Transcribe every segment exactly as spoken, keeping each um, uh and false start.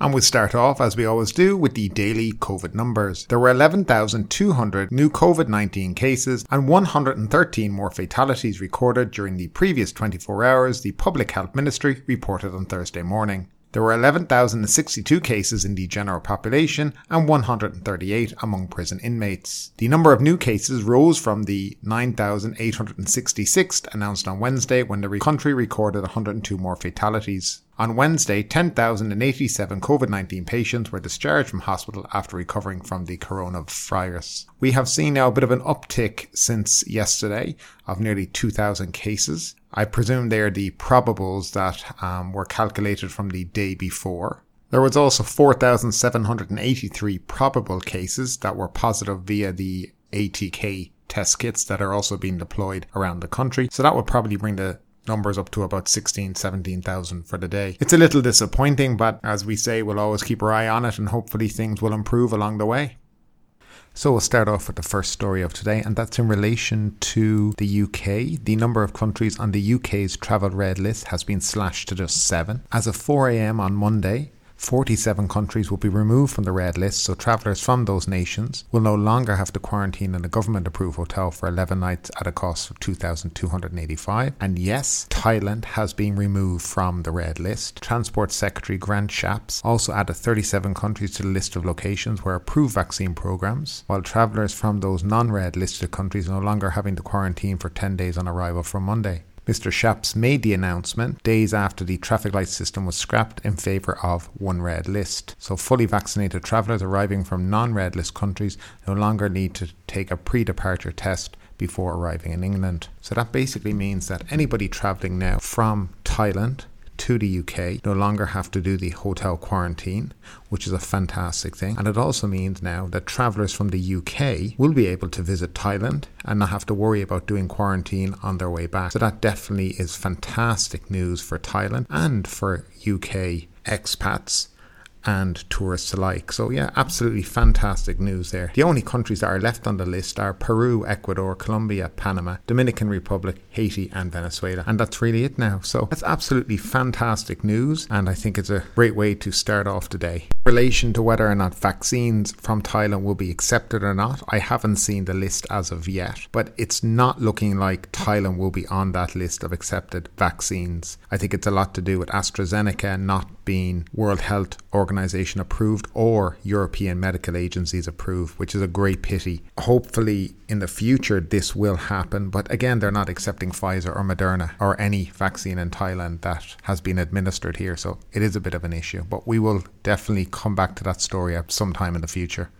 And we start off, as we always do, with the daily COVID numbers. There were eleven thousand two hundred new COVID nineteen cases and one hundred thirteen more fatalities recorded during the previous twenty-four hours, the Public Health Ministry reported on Thursday morning. There were eleven thousand sixty-two cases in the general population and one hundred thirty-eight among prison inmates. The number of new cases rose from the nine thousand eight hundred sixty-six announced on Wednesday, when the country recorded one hundred two more fatalities. On Wednesday, ten thousand eighty-seven COVID nineteen patients were discharged from hospital after recovering from the coronavirus. We have seen now a bit of an uptick since yesterday of nearly two thousand cases. I presume they are the probables that um, were calculated from the day before. There was also four thousand seven hundred eighty-three probable cases that were positive via the A T K test kits that are also being deployed around the country. So that would probably bring the numbers up to about sixteen, seventeen thousand for the day. It's a little disappointing, but as we say, we'll always keep our eye on it and hopefully things will improve along the way. So we'll start off with the first story of today, and that's in relation to the U K. The number of countries on the U K's travel red list has been slashed to just seven. As of four a.m. on Monday, forty-seven countries will be removed from the red list, so travellers from those nations will no longer have to quarantine in a government-approved hotel for eleven nights at a cost of two thousand two hundred eighty-five dollars. And yes, Thailand has been removed from the red list. Transport Secretary Grant Shapps also added thirty-seven countries to the list of locations where approved vaccine programs, while travellers from those non-red listed countries no longer having to quarantine for ten days on arrival from Monday. Mister Shapps made the announcement days after the traffic light system was scrapped in favour of one red list. So fully vaccinated travellers arriving from non-red list countries no longer need to take a pre-departure test before arriving in England. So that basically means that anybody travelling now from Thailand to the U K no longer have to do the hotel quarantine, which is a fantastic thing. And it also means now that travellers from the U K will be able to visit Thailand and not have to worry about doing quarantine on their way back. So that definitely is fantastic news for Thailand and for U K expats and tourists alike. So yeah, absolutely fantastic news there. The only countries that are left on the list are Peru, Ecuador, Colombia, Panama, Dominican Republic, Haiti and Venezuela. And that's really it now. So that's absolutely fantastic news, and I think it's a great way to start off today. In relation to whether or not vaccines from Thailand will be accepted or not, I haven't seen the list as of yet, but it's not looking like Thailand will be on that list of accepted vaccines. I think it's a lot to do with AstraZeneca not being World Health Organization approved or European medical agencies approved, which is a great pity. Hopefully in the future this will happen, but again, they're not accepting Pfizer or Moderna or any vaccine in Thailand that has been administered here, so it is a bit of an issue, but we will definitely come back to that story at some time in the future.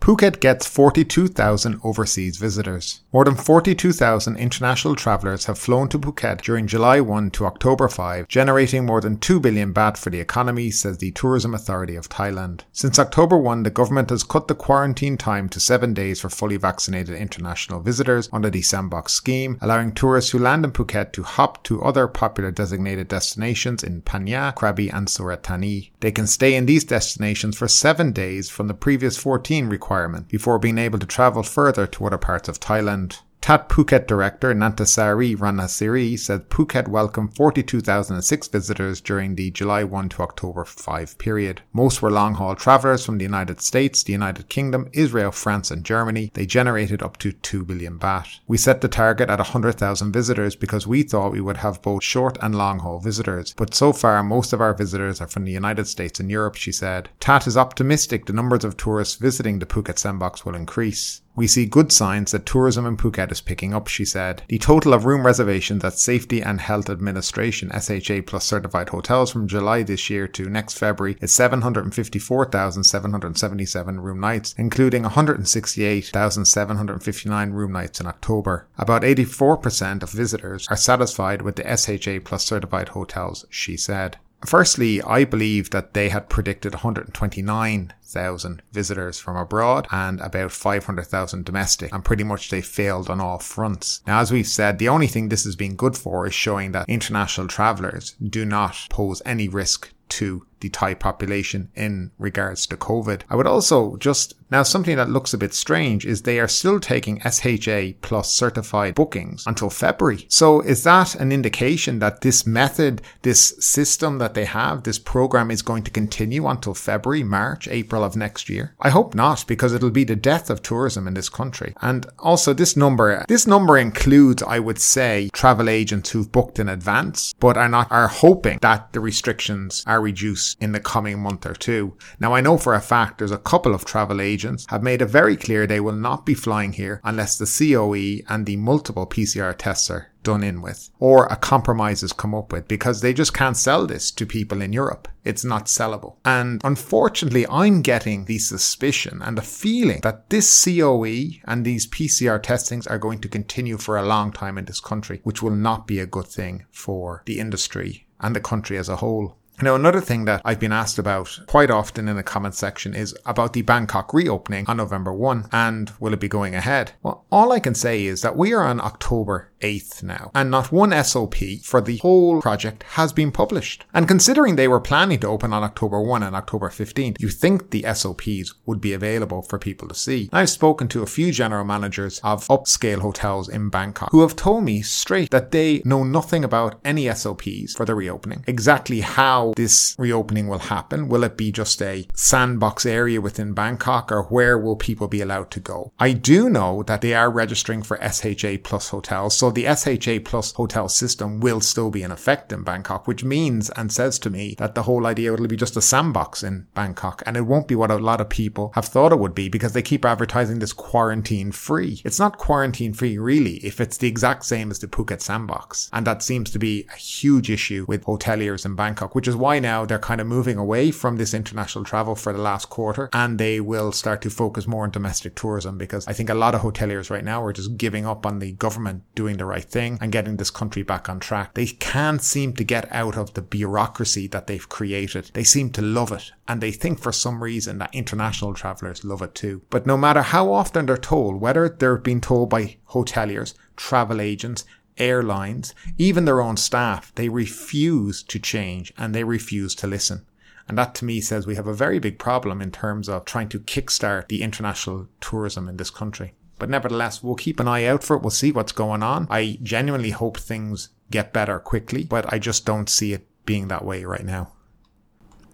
Phuket gets forty-two thousand overseas visitors. More than forty-two thousand international travellers have flown to Phuket during July first to October fifth, generating more than two billion baht for the economy, says the Tourism Authority of Thailand. Since October first, the government has cut the quarantine time to seven days for fully vaccinated international visitors under the Sandbox scheme, allowing tourists who land in Phuket to hop to other popular designated destinations in Panya, Krabi and Surat Thani. They can stay in these destinations for seven days from the previous fourteen requirements before being able to travel further to other parts of Thailand. T A T Phuket Director Nantasari Ranasiri said Phuket welcomed forty-two thousand six visitors during the July first to October fifth period. Most were long-haul travellers from the United States, the United Kingdom, Israel, France and Germany. They generated up to two billion baht. We set the target at one hundred thousand visitors because we thought we would have both short and long-haul visitors. But so far, most of our visitors are from the United States and Europe, she said. T A T is optimistic the numbers of tourists visiting the Phuket Sandbox will increase. We see good signs that tourism in Phuket is picking up, she said. The total of room reservations at Safety and Health Administration S H A plus certified hotels from July this year to next February is seven hundred fifty-four thousand seven hundred seventy-seven room nights, including one hundred sixty-eight thousand seven hundred fifty-nine room nights in October. About eighty-four percent of visitors are satisfied with the S H A plus certified hotels, she said. Firstly, I believe that they had predicted one hundred twenty-nine thousand visitors from abroad and about five hundred thousand domestic, and pretty much they failed on all fronts. Now, as we've said, the only thing this has been good for is showing that international travellers do not pose any risk to the Thai population in regards to COVID. I would also just, now something that looks a bit strange is they are still taking S H A plus certified bookings until February. So is that an indication that this method, this system that they have, this program is going to continue until February, March, April of next year? I hope not, because it'll be the death of tourism in this country. And also this number, this number includes, I would say, travel agents who've booked in advance, but are not, are hoping that the restrictions are reduced in the coming month or two. Now, I know for a fact there's a couple of travel agents have made it very clear they will not be flying here unless the C O E and the multiple P C R tests are done in with, or a compromise is come up with, because they just can't sell this to people in Europe. It's not sellable. And unfortunately, I'm getting the suspicion and the feeling that this C O E and these P C R testings are going to continue for a long time in this country, which will not be a good thing for the industry and the country as a whole. Now, another thing that I've been asked about quite often in the comment section is about the Bangkok reopening on November first, and will it be going ahead? Well, all I can say is that we are on October eighth now, and not one S O P for the whole project has been published. And considering they were planning to open on October first and October fifteenth, you think the S O Ps would be available for people to see. And I've spoken to a few general managers of upscale hotels in Bangkok who have told me straight that they know nothing about any S O Ps for the reopening, exactly how this reopening will happen. Will it be just a sandbox area within Bangkok, or where will people be allowed to go? I do know that they are registering for S H A plus hotels, so the S H A plus hotel system will still be in effect in Bangkok, which means and says to me that the whole idea will be just a sandbox in Bangkok, and it won't be what a lot of people have thought it would be, because they keep advertising this quarantine free. It's not quarantine free really if it's the exact same as the Phuket Sandbox, and that seems to be a huge issue with hoteliers in Bangkok, which is why now they're kind of moving away from this international travel for the last quarter, and they will start to focus more on domestic tourism, because I think a lot of hoteliers right now are just giving up on the government doing the right thing and getting this country back on track. They can't seem to get out of the bureaucracy that they've created. They seem to love it, and they think for some reason that international travelers love it too. But no matter how often they're told, whether they're being told by hoteliers, travel agents, airlines, even their own staff, they refuse to change and they refuse to listen. And that to me says we have a very big problem in terms of trying to kickstart the international tourism in this country. But nevertheless, we'll keep an eye out for it. We'll see what's going on. I genuinely hope things get better quickly, but I just don't see it being that way right now.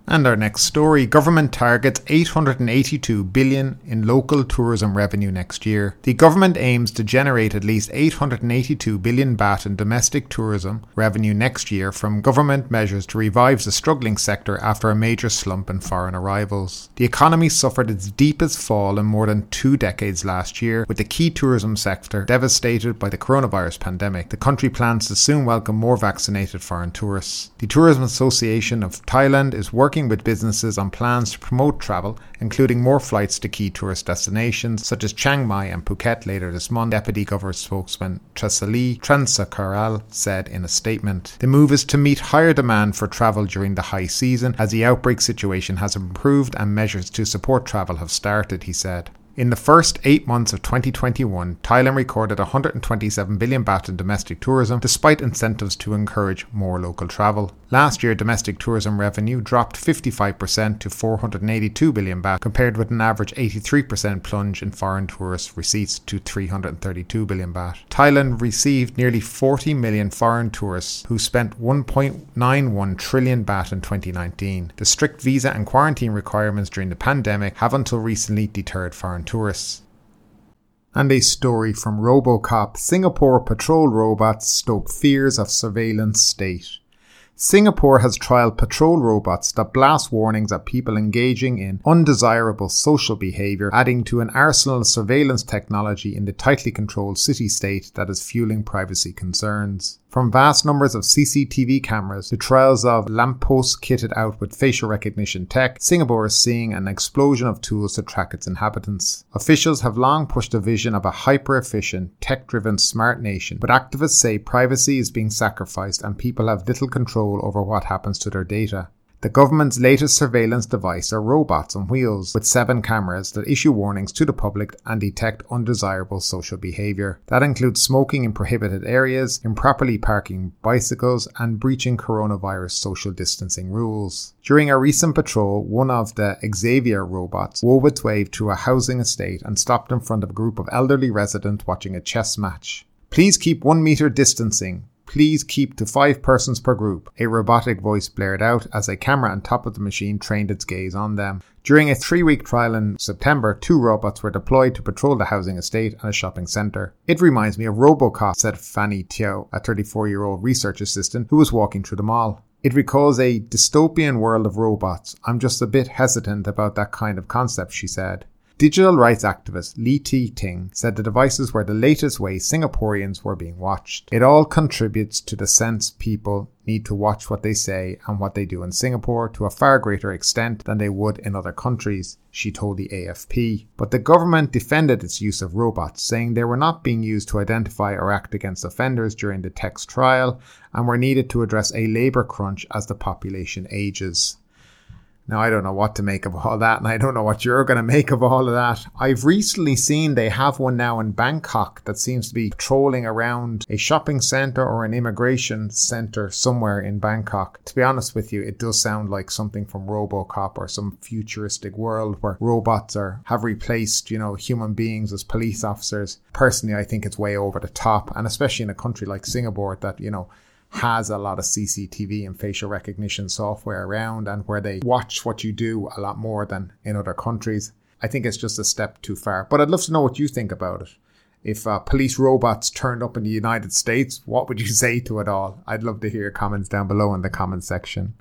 And our next story, government targets eight hundred eighty-two billion dollars in local tourism revenue next year. The government aims to generate at least eight hundred eighty-two billion baht in domestic tourism revenue next year from government measures to revive the struggling sector after a major slump in foreign arrivals. The economy suffered its deepest fall in more than two decades last year, with the key tourism sector devastated by the coronavirus pandemic. The country plans to soon welcome more vaccinated foreign tourists. The Tourism Association of Thailand is working with businesses on plans to promote travel, including more flights to key tourist destinations such as Chiang Mai and Phuket later this month, Deputy Government spokesman Tresali Transacaral said in a statement. The move is to meet higher demand for travel during the high season, as the outbreak situation has improved and measures to support travel have started, he said. In the first eight months of twenty twenty-one, Thailand recorded one hundred twenty-seven billion baht in domestic tourism, despite incentives to encourage more local travel. Last year, domestic tourism revenue dropped fifty-five percent to four hundred eighty-two billion baht, compared with an average eighty-three percent plunge in foreign tourist receipts to three hundred thirty-two billion baht. Thailand received nearly forty million foreign tourists who spent one point nine one trillion baht in twenty nineteen. The strict visa and quarantine requirements during the pandemic have until recently deterred foreign tourists. tourists. And a story from Robocop, Singapore patrol robots stoke fears of surveillance state. Singapore has trialled patrol robots that blast warnings at people engaging in undesirable social behaviour, adding to an arsenal of surveillance technology in the tightly controlled city-state that is fuelling privacy concerns. From vast numbers of C C T V cameras to trials of lampposts kitted out with facial recognition tech, Singapore is seeing an explosion of tools to track its inhabitants. Officials have long pushed a vision of a hyper-efficient, tech-driven smart nation, but activists say privacy is being sacrificed and people have little control control over what happens to their data. The government's latest surveillance device are robots on wheels with seven cameras that issue warnings to the public and detect undesirable social behaviour. That includes smoking in prohibited areas, improperly parking bicycles, and breaching coronavirus social distancing rules. During a recent patrol, one of the Xavier robots wove its way through a housing estate and stopped in front of a group of elderly residents watching a chess match. Please keep one metre distancing. Please keep to five persons per group, a robotic voice blared out as a camera on top of the machine trained its gaze on them. During a three-week trial in September, two robots were deployed to patrol the housing estate and a shopping centre. It reminds me of Robocop, said Fanny Teo, a thirty-four-year-old research assistant who was walking through the mall. It recalls a dystopian world of robots. I'm just a bit hesitant about that kind of concept, she said. Digital rights activist Lee T. Ting said the devices were the latest way Singaporeans were being watched. It all contributes to the sense people need to watch what they say and what they do in Singapore to a far greater extent than they would in other countries, she told the A F P. But the government defended its use of robots, saying they were not being used to identify or act against offenders during the tech's trial and were needed to address a labour crunch as the population ages. Now, I don't know what to make of all that, and I don't know what you're going to make of all of that. I've recently seen they have one now in Bangkok that seems to be trolling around a shopping centre or an immigration centre somewhere in Bangkok. To be honest with you, it does sound like something from Robocop or some futuristic world where robots are have replaced, you know, human beings as police officers. Personally, I think it's way over the top, and especially in a country like Singapore that, you know, has a lot of C C T V and facial recognition software around and where they watch what you do a lot more than in other countries. I think it's just a step too far. But I'd love to know what you think about it. If uh, police robots turned up in the United States, what would you say to it all? I'd love to hear your comments down below in the comment section.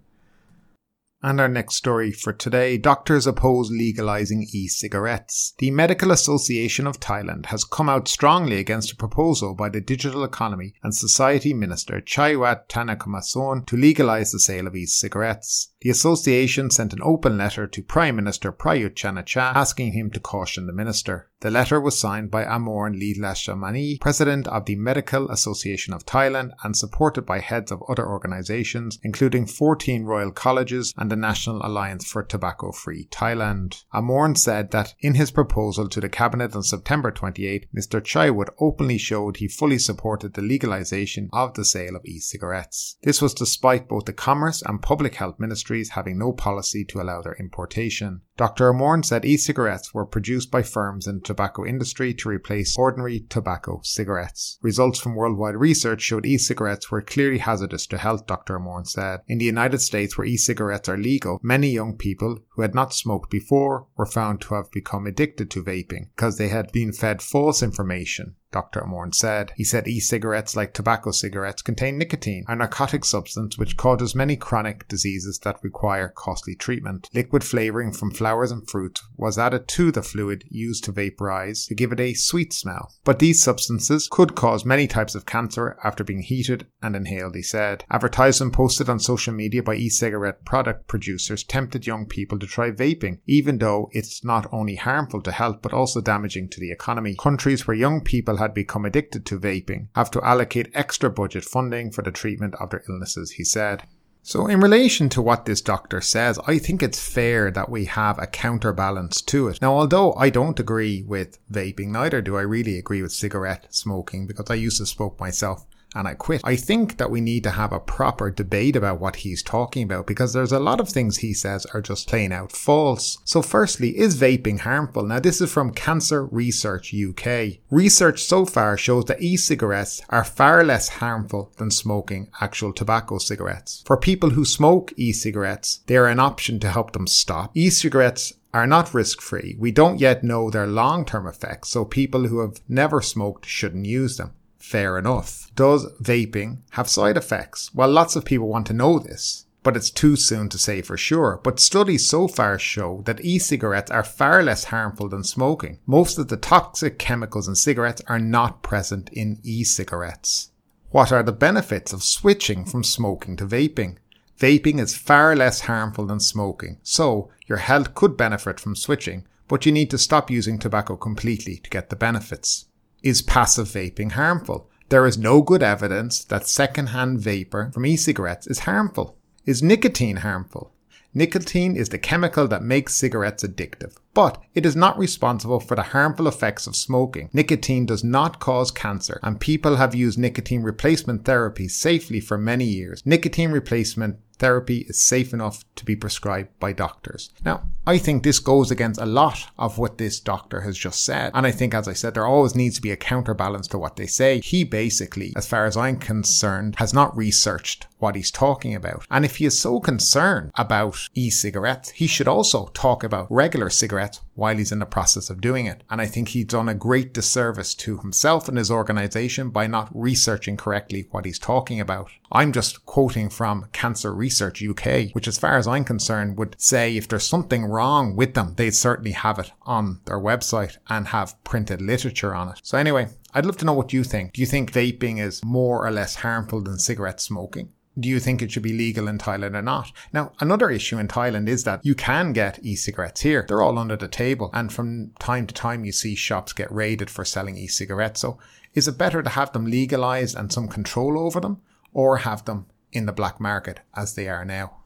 And our next story for today, doctors oppose legalising e-cigarettes. The Medical Association of Thailand has come out strongly against a proposal by the Digital Economy and Society Minister Chaiwat Tanakamason to legalise the sale of e-cigarettes. The association sent an open letter to Prime Minister Prayut Chan-o-cha asking him to caution the minister. The letter was signed by Amorn Lee Lashamani, President of the Medical Association of Thailand, and supported by heads of other organisations, including fourteen Royal Colleges and the National Alliance for Tobacco-Free Thailand. Amorn said that in his proposal to the Cabinet on September twenty-eighth, Mr Chaiwat openly showed he fully supported the legalisation of the sale of e-cigarettes. This was despite both the Commerce and Public Health Ministries having no policy to allow their importation. Doctor Amorn said e-cigarettes were produced by firms in the tobacco industry to replace ordinary tobacco cigarettes. Results from worldwide research showed e-cigarettes were clearly hazardous to health, Doctor Amorn said. In the United States, where e-cigarettes are legal, many young people who had not smoked before were found to have become addicted to vaping because they had been fed false information, Doctor Amorn said. He said e-cigarettes, like tobacco cigarettes, contain nicotine, a narcotic substance which causes many chronic diseases that require costly treatment. Liquid flavouring from flowers and fruit was added to the fluid used to vaporise to give it a sweet smell. But these substances could cause many types of cancer after being heated and inhaled, he said. Advertising posted on social media by e-cigarette product producers tempted young people to try vaping, even though it's not only harmful to health but also damaging to the economy. Countries where young people had become addicted to vaping have to allocate extra budget funding for the treatment of their illnesses, he said. So in relation to what this doctor says, I think it's fair that we have a counterbalance to it. Now, although I don't agree with vaping, neither do I really agree with cigarette smoking, because I used to smoke myself and I quit. I think that we need to have a proper debate about what he's talking about, because there's a lot of things he says are just plain out false. So firstly, is vaping harmful? Now, this is from Cancer Research U K. Research so far shows that e-cigarettes are far less harmful than smoking actual tobacco cigarettes. For people who smoke e-cigarettes, they are an option to help them stop. E-cigarettes are not risk-free. We don't yet know their long-term effects, so people who have never smoked shouldn't use them. Fair enough. Does vaping have side effects? Well, lots of people want to know this, but it's too soon to say for sure. But studies so far show that e-cigarettes are far less harmful than smoking. Most of the toxic chemicals in cigarettes are not present in e-cigarettes. What are the benefits of switching from smoking to vaping? Vaping is far less harmful than smoking, so your health could benefit from switching, but you need to stop using tobacco completely to get the benefits. Is passive vaping harmful? There is no good evidence that secondhand vapor from e-cigarettes is harmful. Is nicotine harmful? Nicotine is the chemical that makes cigarettes addictive, but it is not responsible for the harmful effects of smoking. Nicotine does not cause cancer, and people have used nicotine replacement therapy safely for many years. Nicotine replacement therapy is safe enough to be prescribed by doctors. Now, I think this goes against a lot of what this doctor has just said. And I think, as I said, there always needs to be a counterbalance to what they say. He basically, as far as I'm concerned, has not researched what he's talking about. And if he is so concerned about e-cigarettes, he should also talk about regular cigarettes while he's in the process of doing it. And I think he's done a great disservice to himself and his organisation by not researching correctly what he's talking about. I'm just quoting from Cancer Research U K, which as far as I'm concerned would say if there's something wrong with them, they'd certainly have it on their website and have printed literature on it. So anyway, I'd love to know what you think. Do you think vaping is more or less harmful than cigarette smoking? Do you think it should be legal in Thailand or not? Now, another issue in Thailand is that you can get e-cigarettes here. They're all under the table. And from time to time, you see shops get raided for selling e-cigarettes. So is it better to have them legalized and some control over them, or have them in the black market as they are now?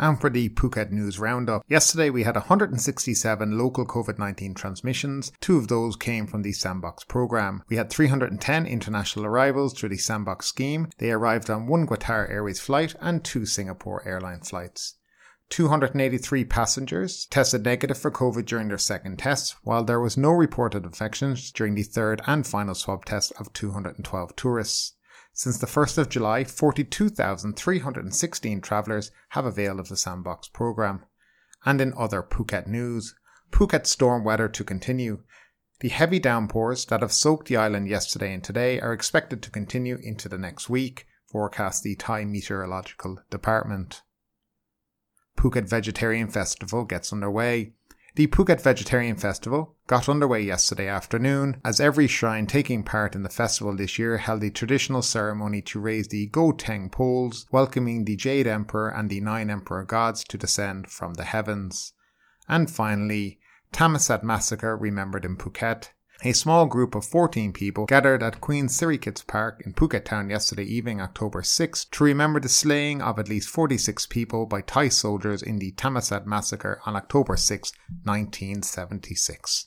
And for the Phuket News Roundup, yesterday we had one hundred sixty-seven local COVID nineteen transmissions. Two of those came from the Sandbox programme. We had three hundred ten international arrivals through the Sandbox scheme. They arrived on one Qatar Airways flight and two Singapore Airline flights. two hundred eighty-three passengers tested negative for COVID during their second test, while there was no reported infections during the third and final swab test of two hundred twelve tourists. Since the first of July, forty-two thousand three hundred sixteen travellers have availed of the Sandbox programme. And in other Phuket news, Phuket storm weather to continue. The heavy downpours that have soaked the island yesterday and today are expected to continue into the next week, forecast the Thai Meteorological Department. Phuket Vegetarian Festival gets underway. The Phuket Vegetarian Festival got underway yesterday afternoon as every shrine taking part in the festival this year held a traditional ceremony to raise the Goteng Poles, welcoming the Jade Emperor and the Nine Emperor Gods to descend from the heavens. And finally, Thammasat Massacre remembered in Phuket. A small group of fourteen people gathered at Queen Sirikit's Park in Phuket town yesterday evening, October sixth, to remember the slaying of at least forty-six people by Thai soldiers in the Thammasat Massacre on October sixth, nineteen seventy-six.